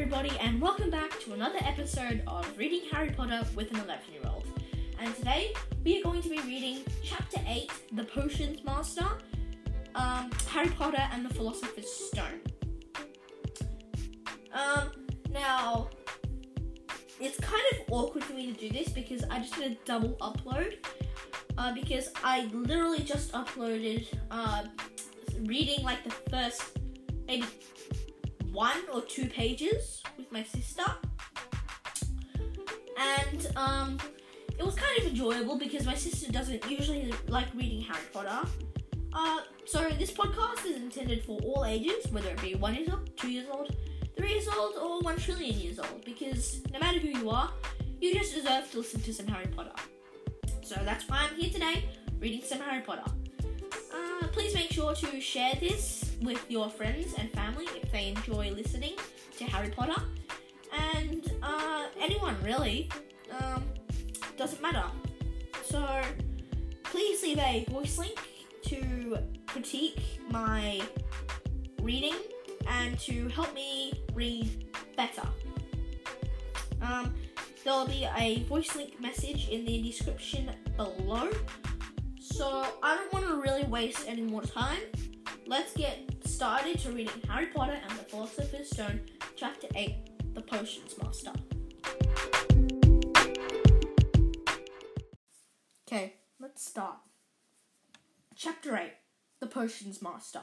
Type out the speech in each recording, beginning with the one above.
everybody, and welcome back to another episode of Reading Harry Potter with an 11-year-old. And today, we are going to be reading Chapter 8, The Potions Master, Harry Potter and the Philosopher's Stone. Now, it's kind of awkward for me to do this because I just did a double upload, because I literally just uploaded, reading like the first, maybe 1 or 2 pages with my sister, and it was kind of enjoyable because my sister doesn't usually like reading Harry Potter, so this podcast is intended for all ages, whether it be 1 year old, 2 years old, 3 years old, or 1 trillion years old, because no matter who you are, you just deserve to listen to some Harry Potter. So that's why I'm here today, reading some Harry Potter. Please make sure to share this with your friends and family if they enjoy listening to Harry Potter, and anyone really, doesn't matter. So please leave a voice link to critique my reading and to help me read better. There will be a voice link message in the description below. So, I don't want to really waste any more time. Let's get started to reading Harry Potter and the Philosopher's Stone, Chapter 8, The Potions Master. Okay, let's start. Chapter 8, The Potions Master.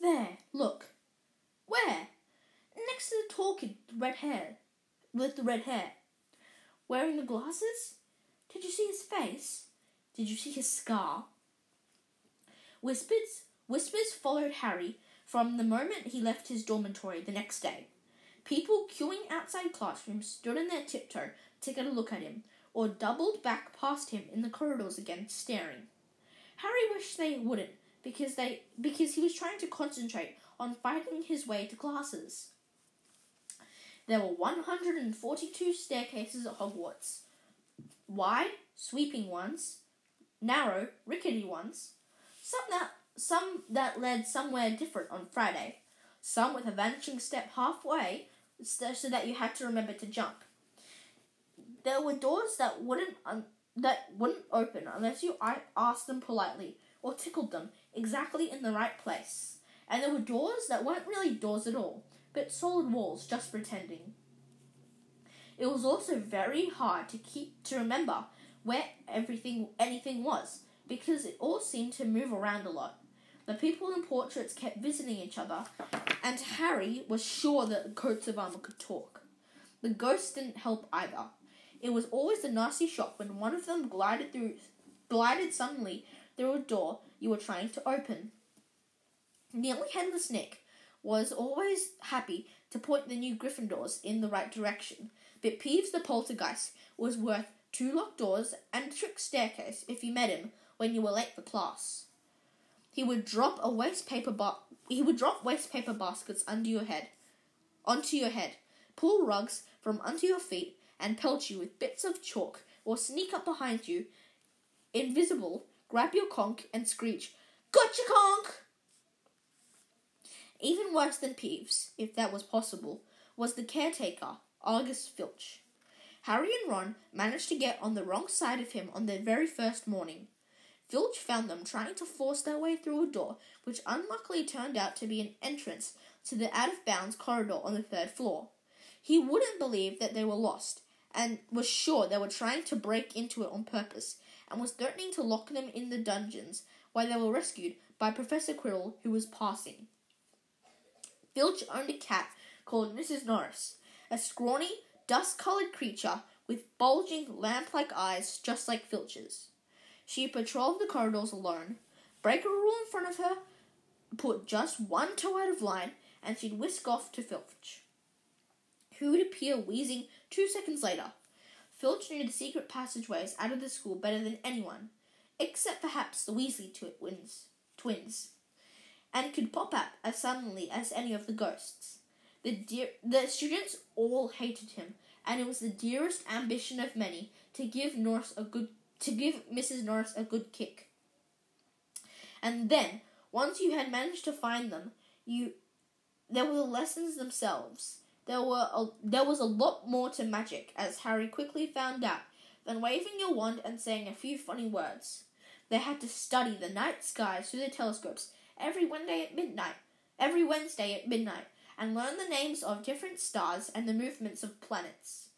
There, look. Where? Next to the tall kid with the red hair. Wearing the glasses? Did you see his face? Did you see his scar? Whispers followed Harry from the moment he left his dormitory the next day. People queuing outside classrooms stood on their tiptoe to get a look at him, or doubled back past him in the corridors again, staring. Harry wished they wouldn't, because he was trying to concentrate on fighting his way to classes. There were 142 staircases at Hogwarts. Wide, sweeping ones. Narrow, rickety ones, some that led somewhere different on Friday, some with a vanishing step halfway so that you had to remember to jump. There were doors that wouldn't open unless you asked them politely or tickled them exactly in the right place, and there were doors that weren't really doors at all, but solid walls just pretending. It was also very hard to remember where anything was, because it all seemed to move around a lot. The people in portraits kept visiting each other, and Harry was sure that the coats of armour could talk. The ghosts didn't help either. It was always a nasty shock when one of them glided suddenly through a door you were trying to open. Nearly Headless Nick was always happy to point the new Gryffindors in the right direction, but Peeves the Poltergeist was worth 2 locked doors and a trick staircase if you met him when you were late for class. He would drop waste paper baskets onto your head, pull rugs from under your feet, and pelt you with bits of chalk, or sneak up behind you, invisible, grab your conch, and screech, "Gotcha, conch!" Even worse than Peeves, if that was possible, was the caretaker, Argus Filch. Harry and Ron managed to get on the wrong side of him on their very first morning. Filch found them trying to force their way through a door, which unluckily turned out to be an entrance to the out-of-bounds corridor on the 3rd floor. He wouldn't believe that they were lost, and was sure they were trying to break into it on purpose, and was threatening to lock them in the dungeons, while they were rescued by Professor Quirrell, who was passing. Filch owned a cat called Mrs. Norris, a scrawny, dust-coloured creature with bulging, lamp-like eyes just like Filch's. She patrolled the corridors alone, break a rule in front of her, put just one toe out of line, and she'd whisk off to Filch, who would appear wheezing 2 seconds later. Filch knew the secret passageways out of the school better than anyone, except perhaps the Weasley twins, and could pop out as suddenly as any of the ghosts. The students all hated him, and it was the dearest ambition of many to give Mrs. Norris a good kick. And then, once you had managed to find them, there were the lessons themselves. There was a lot more to magic, as Harry quickly found out, than waving your wand and saying a few funny words. They had to study the night sky through their telescopes every Wednesday at midnight, and learn the names of different stars and the movements of planets.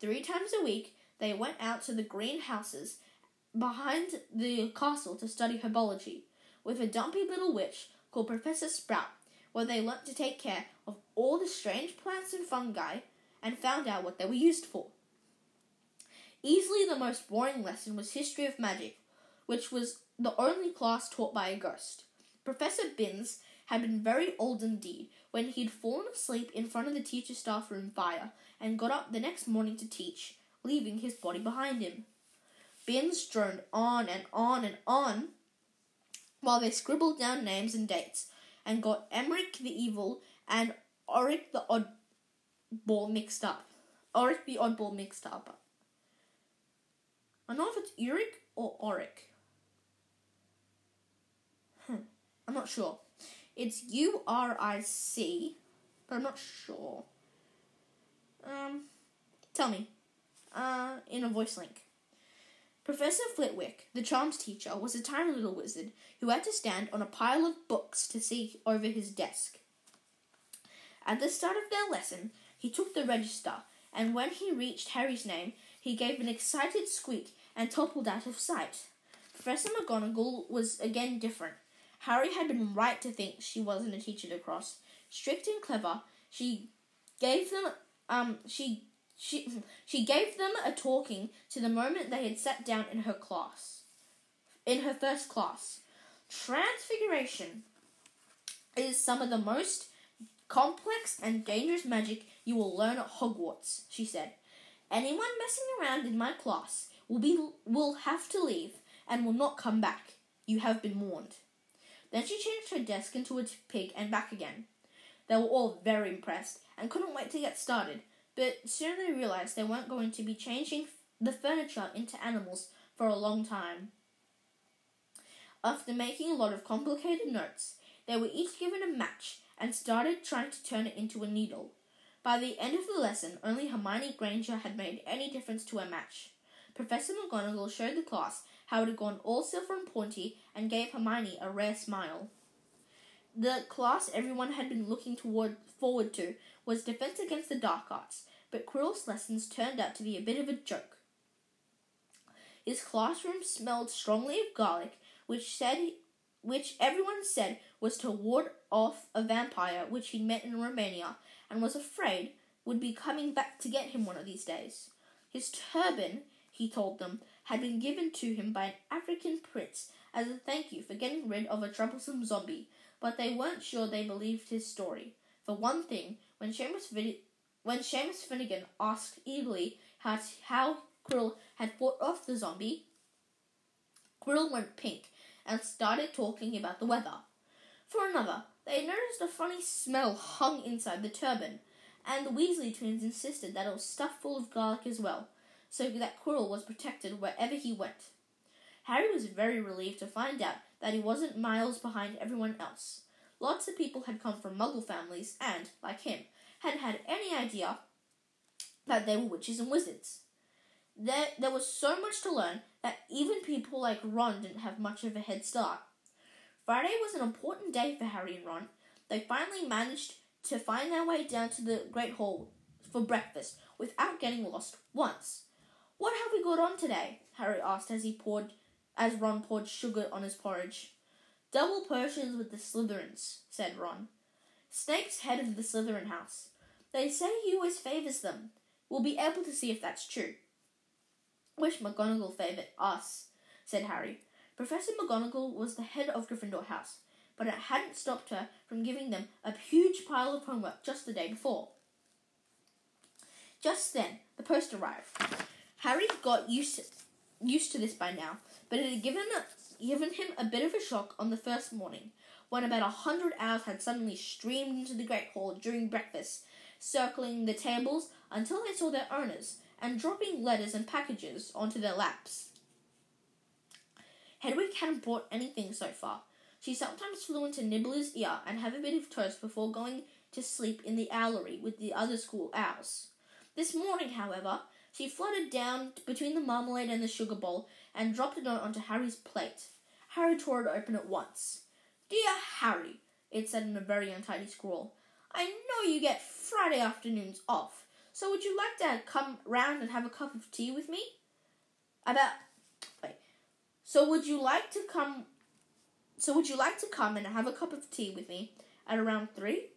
3 times a week, they went out to the green houses behind the castle to study herbology, with a dumpy little witch called Professor Sprout, where they learnt to take care of all the strange plants and fungi, and found out what they were used for. Easily the most boring lesson was History of Magic, which was the only class taught by a ghost. Professor Binns had been very old indeed when he'd fallen asleep in front of the teacher staff room fire and got up the next morning to teach, leaving his body behind him. Binns droned on and on and on while they scribbled down names and dates and got Emmerich the Evil and Ulrich the Oddball mixed up. I don't know if it's Ulrich or Ulrich. I'm not sure. It's U-R-I-C, but I'm not sure. Tell me. In a voice link. Professor Flitwick, the charms teacher, was a tiny little wizard who had to stand on a pile of books to see over his desk. At the start of their lesson, he took the register, and when he reached Harry's name, he gave an excited squeak and toppled out of sight. Professor McGonagall was again different. Harry had been right to think she wasn't a teacher to cross. Strict and clever, she gave them a talking to the moment they had sat down in her class. In her first class. Transfiguration is some of the most complex and dangerous magic you will learn at Hogwarts, she said. Anyone messing around in my class will have to leave and will not come back. You have been warned. Then she changed her desk into a pig and back again. They were all very impressed and couldn't wait to get started, but soon they realized they weren't going to be changing the furniture into animals for a long time. After making a lot of complicated notes, they were each given a match and started trying to turn it into a needle. By the end of the lesson, only Hermione Granger had made any difference to her match. Professor McGonagall showed the class how it had gone all silver and pointy and gave Hermione a rare smile. The class everyone had been looking forward to was Defense Against the Dark Arts, but Quirrell's lessons turned out to be a bit of a joke. His classroom smelled strongly of garlic, which everyone said was to ward off a vampire which he'd met in Romania and was afraid would be coming back to get him one of these days. His turban, he told them, had been given to him by an African prince as a thank you for getting rid of a troublesome zombie, but they weren't sure they believed his story. For one thing, when Seamus Finnegan asked eagerly how Quirrell had fought off the zombie, Quirrell went pink and started talking about the weather. For another, they noticed a funny smell hung inside the turban, and the Weasley twins insisted that it was stuffed full of garlic as well, so that Quirrell was protected wherever he went. Harry was very relieved to find out that he wasn't miles behind everyone else. Lots of people had come from Muggle families and, like him, hadn't had any idea that they were witches and wizards. There was so much to learn that even people like Ron didn't have much of a head start. Friday was an important day for Harry and Ron. They finally managed to find their way down to the Great Hall for breakfast without getting lost once. "What have we got on today?" Harry asked as Ron poured sugar on his porridge. "Double potions with the Slytherins," said Ron. "Snape's head of the Slytherin house. They say he always favours them. We'll be able to see if that's true." "Wish McGonagall favoured us," said Harry. Professor McGonagall was the head of Gryffindor House, but it hadn't stopped her from giving them a huge pile of homework just the day before. Just then, the post arrived. Harry got used to this by now, but it had given him a bit of a shock on the first morning, when about 100 owls had suddenly streamed into the Great Hall during breakfast, circling the tables until they saw their owners, and dropping letters and packages onto their laps. Hedwig hadn't brought anything so far. She sometimes flew into Nibbler's ear and had a bit of toast before going to sleep in the owlery with the other school owls. This morning, however, she fluttered down between the marmalade and the sugar bowl and dropped a note onto Harry's plate. Harry tore it open at once. "Dear Harry," it said in a very untidy scrawl, "I know you get Friday afternoons off, so would you like to come round and have a cup of tea with me? So would you like to come and have a cup of tea with me at around 3?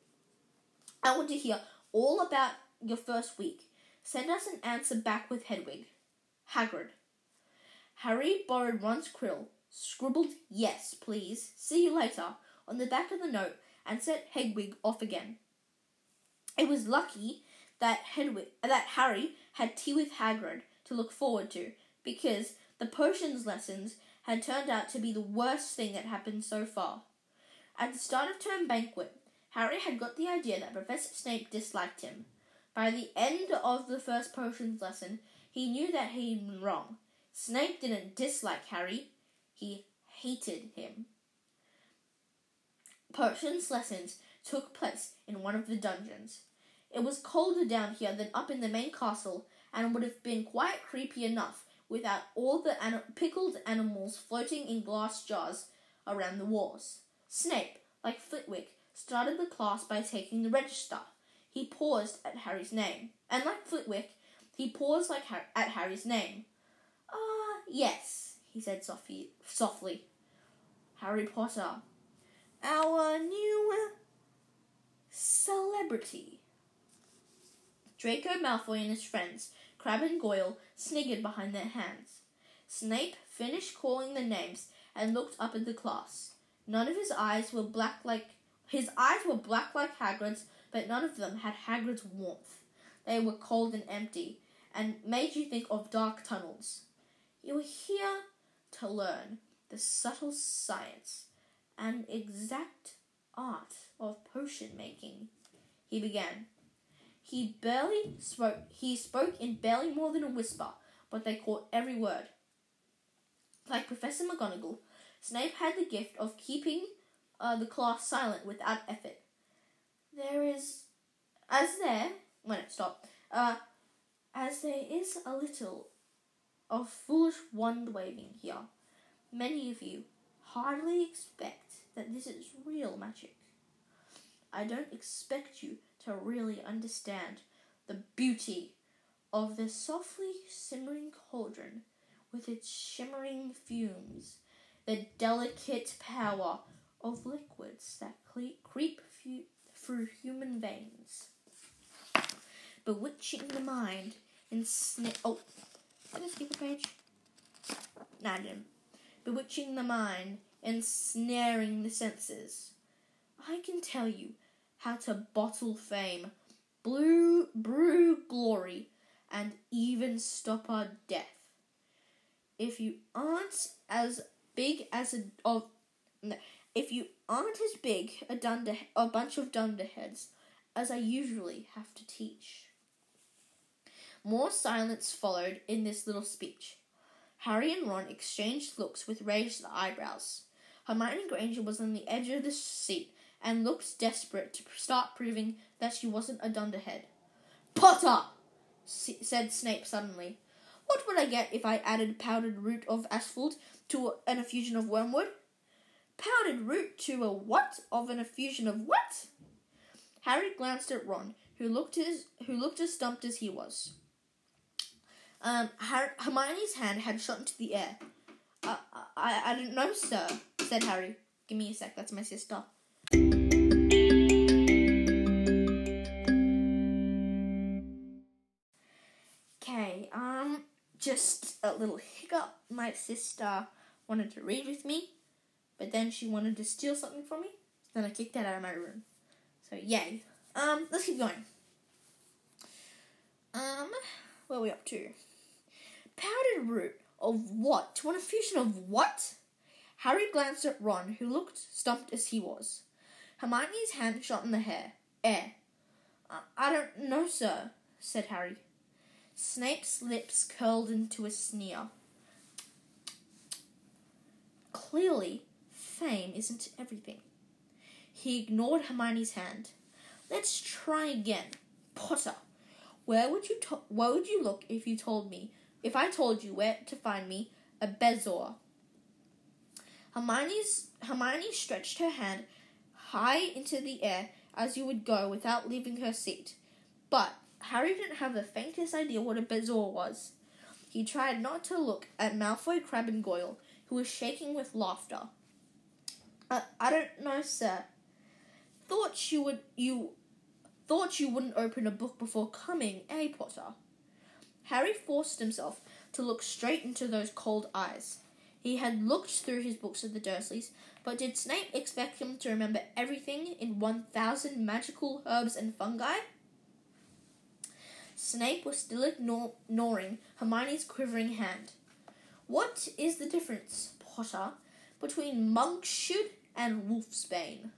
I want to hear all about your first week. Send us an answer back with Hedwig. Hagrid." Harry borrowed Ron's quill, scribbled "Yes, please, see you later" on the back of the note, and sent Hedwig off again. It was lucky that Harry had tea with Hagrid to look forward to, because the potions lessons had turned out to be the worst thing that happened so far. At the start of term banquet, Harry had got the idea that Professor Snape disliked him. By the end of the first potions lesson, he knew that he had been wrong. Snape didn't dislike Harry, he hated him. Potions lessons took place in one of the dungeons. It was colder down here than up in the main castle, and would have been quite creepy enough without all the pickled animals floating in glass jars around the walls. Snape, like Flitwick, started the class by taking the register. He paused at Harry's name. And like Flitwick, he paused at Harry's name. "Yes," he said softly. "Harry Potter, our new celebrity." Draco Malfoy and his friends, Crabbe and Goyle, sniggered behind their hands. Snape finished calling the names and looked up at the class. None of his eyes were black like Hagrid's, but none of them had Hagrid's warmth. They were cold and empty, and made you think of dark tunnels. You were here to learn the subtle science and exact art of potion making, he began. He spoke in barely more than a whisper, but they caught every word. Like Professor McGonagall, Snape had the gift of keeping the class silent without effort. As there is a little of foolish wand-waving here, many of you hardly expect that this is real magic. I don't expect you to really understand the beauty of the softly simmering cauldron with its shimmering fumes, the delicate power of liquids that creep through human veins, bewitching the mind and bewitching the mind, ensnaring the senses. I can tell you how to bottle fame, brew glory, and even stop our death. If you aren't as big a bunch of dunderheads as I usually have to teach. More silence followed in this little speech. Harry and Ron exchanged looks with raised eyebrows. Hermione Granger was on the edge of the seat and looked desperate to start proving that she wasn't a dunderhead. "Potter!" said Snape suddenly. "What would I get if I added powdered root of asphodel to an infusion of wormwood?" "Powdered root to a what? Of an infusion of what?" Harry glanced at Ron, who looked as stumped as he was. Hermione's hand had shot into the air. I don't know, sir," said Harry. "Give me a sec, that's my sister." Okay, just a little hiccup. My sister wanted to read with me, but then she wanted to steal something from me. Then I kicked that out of my room. So, yay. Let's keep going. What are we up to? "Powdered root of what? To an infusion of what?" Harry glanced at Ron, who looked stumped as he was. Hermione's hand shot in the air. "I don't know, sir," said Harry. Snape's lips curled into a sneer. Clearly, fame isn't everything. He ignored Hermione's hand. Let's try again. Potter, where would you look if you told me, if I told you where to find me a bezoar? Hermione stretched her hand high into the air as you would go without leaving her seat. But Harry didn't have the faintest idea what a bezoar was. He tried not to look at Malfoy, Crabbe, and Goyle, who was shaking with laughter. I don't know, sir. Thought you wouldn't open a book before coming, eh, Potter? Harry forced himself to look straight into those cold eyes. He had looked through his books of the Dursleys, but did Snape expect him to remember everything in 1,000 magical herbs and fungi? Snape was still ignoring Hermione's quivering hand. What is the difference, Potter, between monkshood and wolfsbane?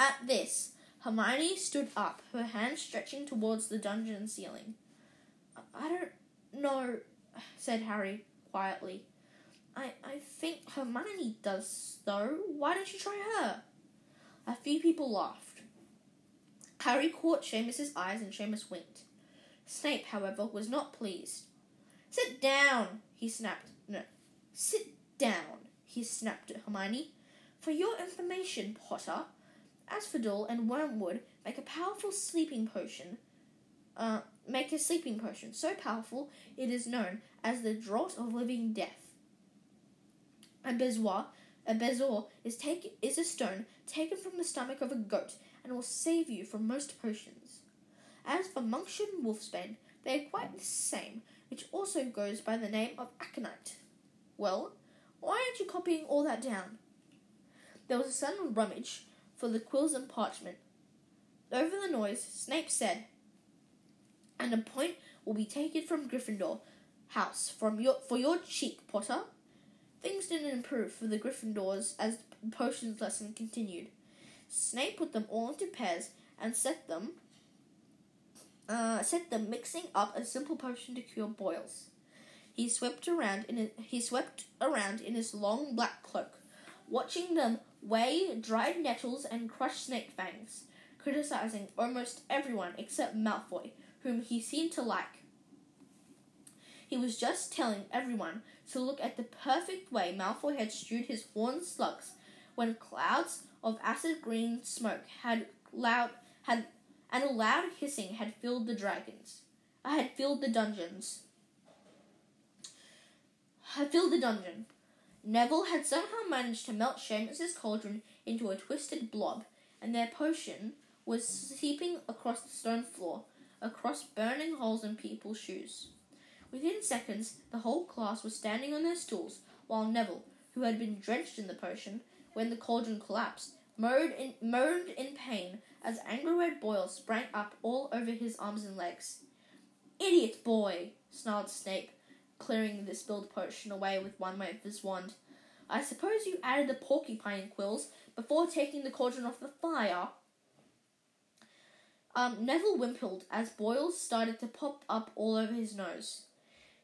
At this, Hermione stood up, her hand stretching towards the dungeon ceiling. I don't know, said Harry quietly. I think Hermione does, though. Why don't you try her? A few people laughed. Harry caught Seamus's eyes and Seamus winked. Snape, however, was not pleased. Sit down, he snapped. No, sit down, he snapped at Hermione. For your information, Potter, asphodel and wormwood make a powerful sleeping potion. Make a sleeping potion so powerful it is known as the draught of living death. A bezoar is a stone taken from the stomach of a goat and will save you from most potions. As for monkshood and wolfsbane, they are quite the same, which also goes by the name of aconite. Well, why aren't you copying all that down? There was a sudden rummage for the quills and parchment. Over the noise, Snape said, "And a point will be taken from Gryffindor House for your cheek, Potter." Things didn't improve for the Gryffindors as the potions lesson continued. Snape put them all into pairs and set them mixing up a simple potion to cure boils. He swept around in his long black cloak, watching them weigh dried nettles and crushed snake fangs, criticizing almost everyone except Malfoy, whom he seemed to like. He was just telling everyone to look at the perfect way Malfoy had strewed his horn slugs when clouds of acid green smoke had a loud hissing had filled the dragons. Had filled the dungeon. Neville had somehow managed to melt Seamus's cauldron into a twisted blob, and their potion was seeping across the stone floor, across burning holes in people's shoes. Within seconds, the whole class was standing on their stools, while Neville, who had been drenched in the potion when the cauldron collapsed, moaned in pain as angry red boils sprang up all over his arms and legs. "Idiot boy," snarled Snape, clearing the spilled potion away with one wave of his wand. "I suppose you added the porcupine quills before taking the cauldron off the fire." Neville whimpered as boils started to pop up all over his nose.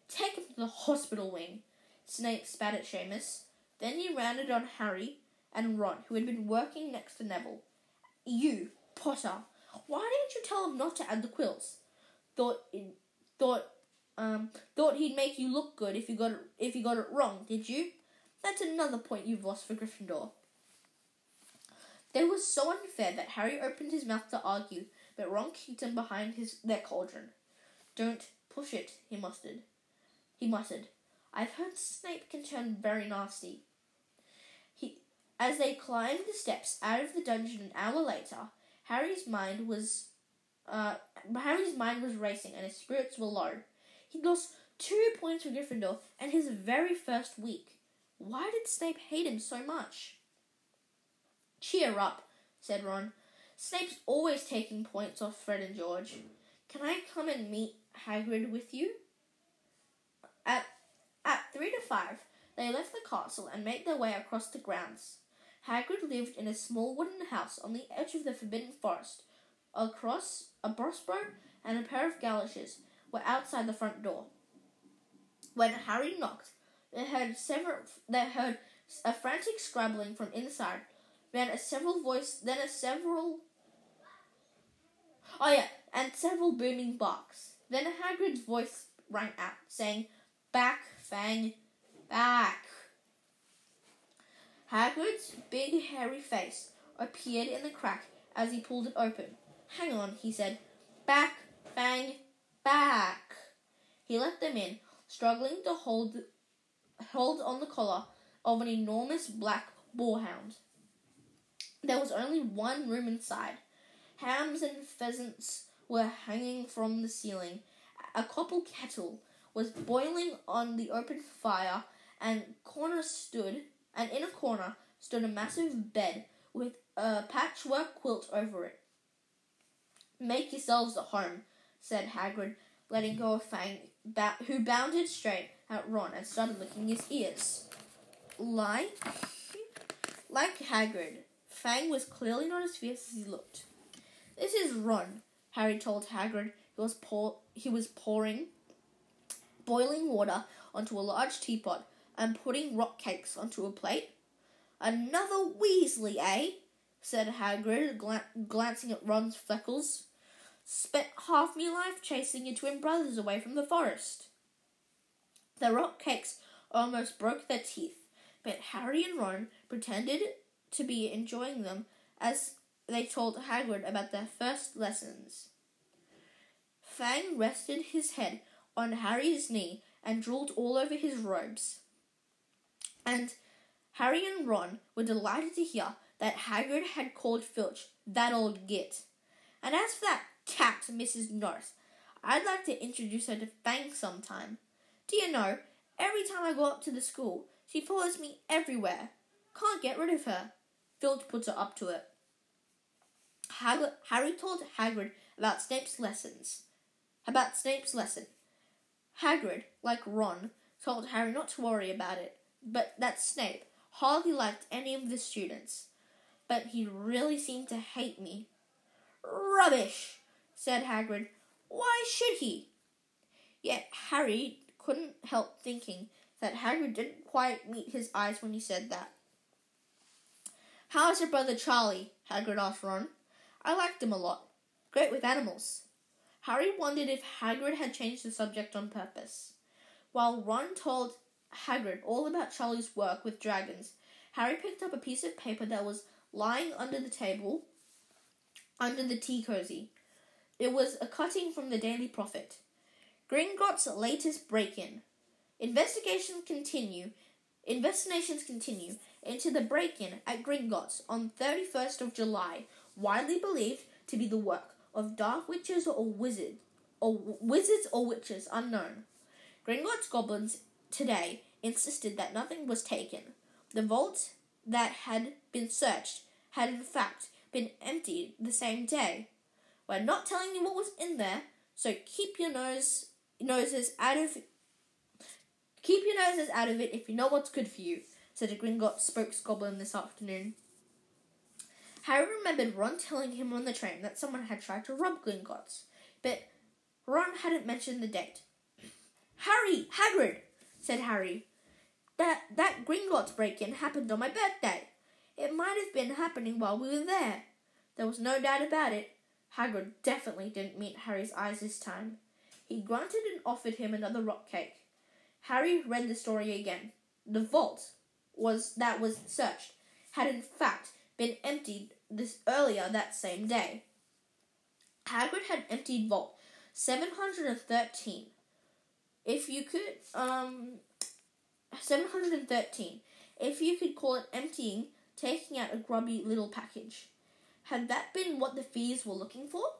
"Take him to the hospital wing," Snape spat at Seamus. Then he rounded on Harry and Ron, who had been working next to Neville. "You, Potter, why didn't you tell him not to add the quills? Thought he'd make you look good if you got it wrong, did you? That's another point you've lost for Gryffindor." They were so unfair that Harry opened his mouth to argue, but Ron kicked him behind their cauldron. "Don't push it," he muttered. "I've heard Snape can turn very nasty." As they climbed the steps out of the dungeon an hour later, Harry's mind was racing and his spirits were low. He'd lost 2 points for Gryffindor in his very first week. Why did Snape hate him so much? "Cheer up," said Ron. "Snape's always taking points off Fred and George. Can I come and meet Hagrid with you?" At 3 to 5, they left the castle and made their way across the grounds. Hagrid lived in a small wooden house on the edge of the Forbidden Forest. A crossbow and a pair of galoshes were outside the front door. When Harry knocked, they heard a frantic scrabbling from inside. Then a several Oh yeah, and several booming barks. Then Hagrid's voice rang out, saying, "Back, Fang, back." Hagrid's big hairy face appeared in the crack as he pulled it open. "Hang on," he said. "Back, Fang, back." He let them in, struggling to hold on the collar of an enormous black boarhound. There was only one room inside. Hams and pheasants were hanging from the ceiling. A copper kettle was boiling on the open fire, and in a corner stood a massive bed with a patchwork quilt over it. "Make yourselves at home," said Hagrid, letting go of Fang, who bounded straight at Ron and started licking his ears. Like Hagrid, Fang was clearly not as fierce as he looked. "This is Ron," Harry told Hagrid. He was pouring boiling water onto a large teapot and putting rock cakes onto a plate. "Another Weasley, eh?" said Hagrid, glancing at Ron's freckles. "Spent half me life chasing your twin brothers away from the forest." The rock cakes almost broke their teeth, but Harry and Ron pretended to be enjoying them as they told Hagrid about their first lessons. Fang rested his head on Harry's knee and drooled all over his robes. And Harry and Ron were delighted to hear that Hagrid had called Filch "that old git." "And as for that cat, Mrs. Norris, I'd like to introduce her to Fang sometime. Do you know, every time I go up to the school, she follows me everywhere. Can't get rid of her. Filch puts her up to it." Harry told Hagrid about Snape's lesson. Hagrid, like Ron, told Harry not to worry about it, but that Snape hardly liked any of the students. "But he really seemed to hate me." "Rubbish," said Hagrid. "Why should he?" Yet Harry couldn't help thinking that Hagrid didn't quite meet his eyes when he said that. "How's your brother Charlie?" Hagrid asked Ron. "I liked him a lot. Great with animals." Harry wondered if Hagrid had changed the subject on purpose. While Ron told Hagrid all about Charlie's work with dragons, Harry picked up a piece of paper that was lying under the table, under the tea cosy. It was a cutting from the Daily Prophet. "Gringotts' latest break-in. Investigations continue into the break-in at Gringotts on 31st of July, widely believed to be the work of dark witches or witches unknown. Gringotts goblins today insisted that nothing was taken. The vault that had been searched had in fact been emptied the same day. We're not telling you what was in there, so keep your noses out of it if you know what's good for you," said a Gringotts spokesgoblin this afternoon. Harry remembered Ron telling him on the train that someone had tried to rob Gringotts, but Ron hadn't mentioned the date. Hagrid, said Harry, that Gringotts break-in happened on my birthday. It might have been happening while we were there." There was no doubt about it. Hagrid definitely didn't meet Harry's eyes this time. He grunted and offered him another rock cake. Harry read the story again. "The vault that was searched had in fact been emptied earlier that same day. Hagrid had emptied vault 713. If you could call it emptying, taking out a grubby little package. Had that been what the thieves were looking for?"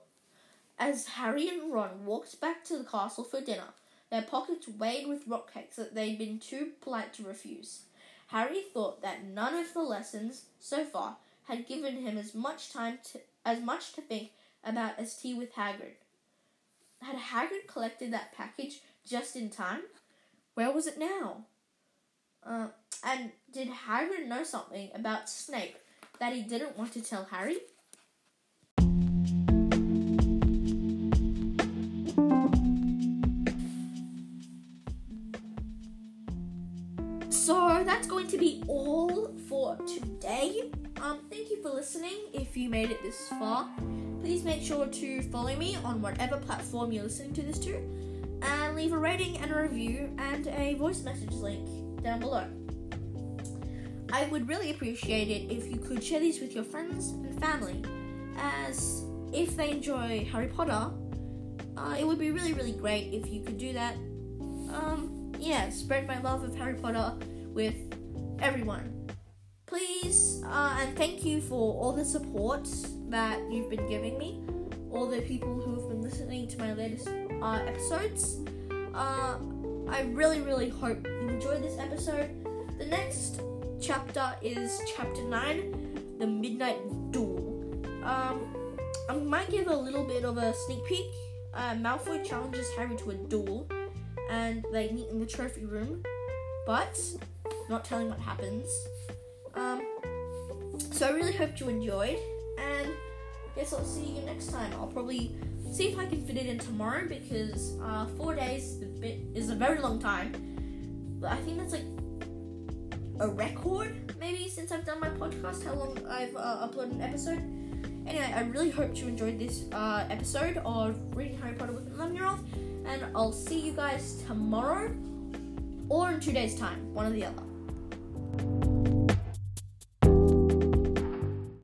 As Harry and Ron walked back to the castle for dinner, their pockets weighed with rock cakes that they'd been too polite to refuse. Harry thought that none of the lessons so far had given him as much to think about as tea with Hagrid. Had Hagrid collected that package just in time? Where was it now? And did Hagrid know something about Snape that he didn't want to tell Harry? So that's going to be all for today. Thank you for listening if you made it this far. Please make sure to follow me on whatever platform you're listening to this to, and leave a rating and a review and a voice message link down below. I would really appreciate it if you could share these with your friends and family, as if they enjoy Harry Potter, it would be really, really great if you could do that. Spread my love of Harry Potter with everyone. Please, and thank you for all the support that you've been giving me, all the people who have been listening to my latest episodes. I really, really hope you enjoyed this episode. The next chapter is chapter 9, The Midnight Duel. I might give a little bit of a sneak peek. Malfoy challenges Harry to a duel, and they meet in the trophy room, but not telling what happens. So I really hope you enjoyed, and guess I'll see you next time. I'll probably see if I can fit it in tomorrow, because 4 days is a very long time, but I think that's like a record maybe since I've done my podcast, how long I've uploaded an episode. Anyway, I really hope you enjoyed this episode of Reading Harry Potter with an 11-year-old, and I'll see you guys tomorrow or in 2 days' time, one or the other.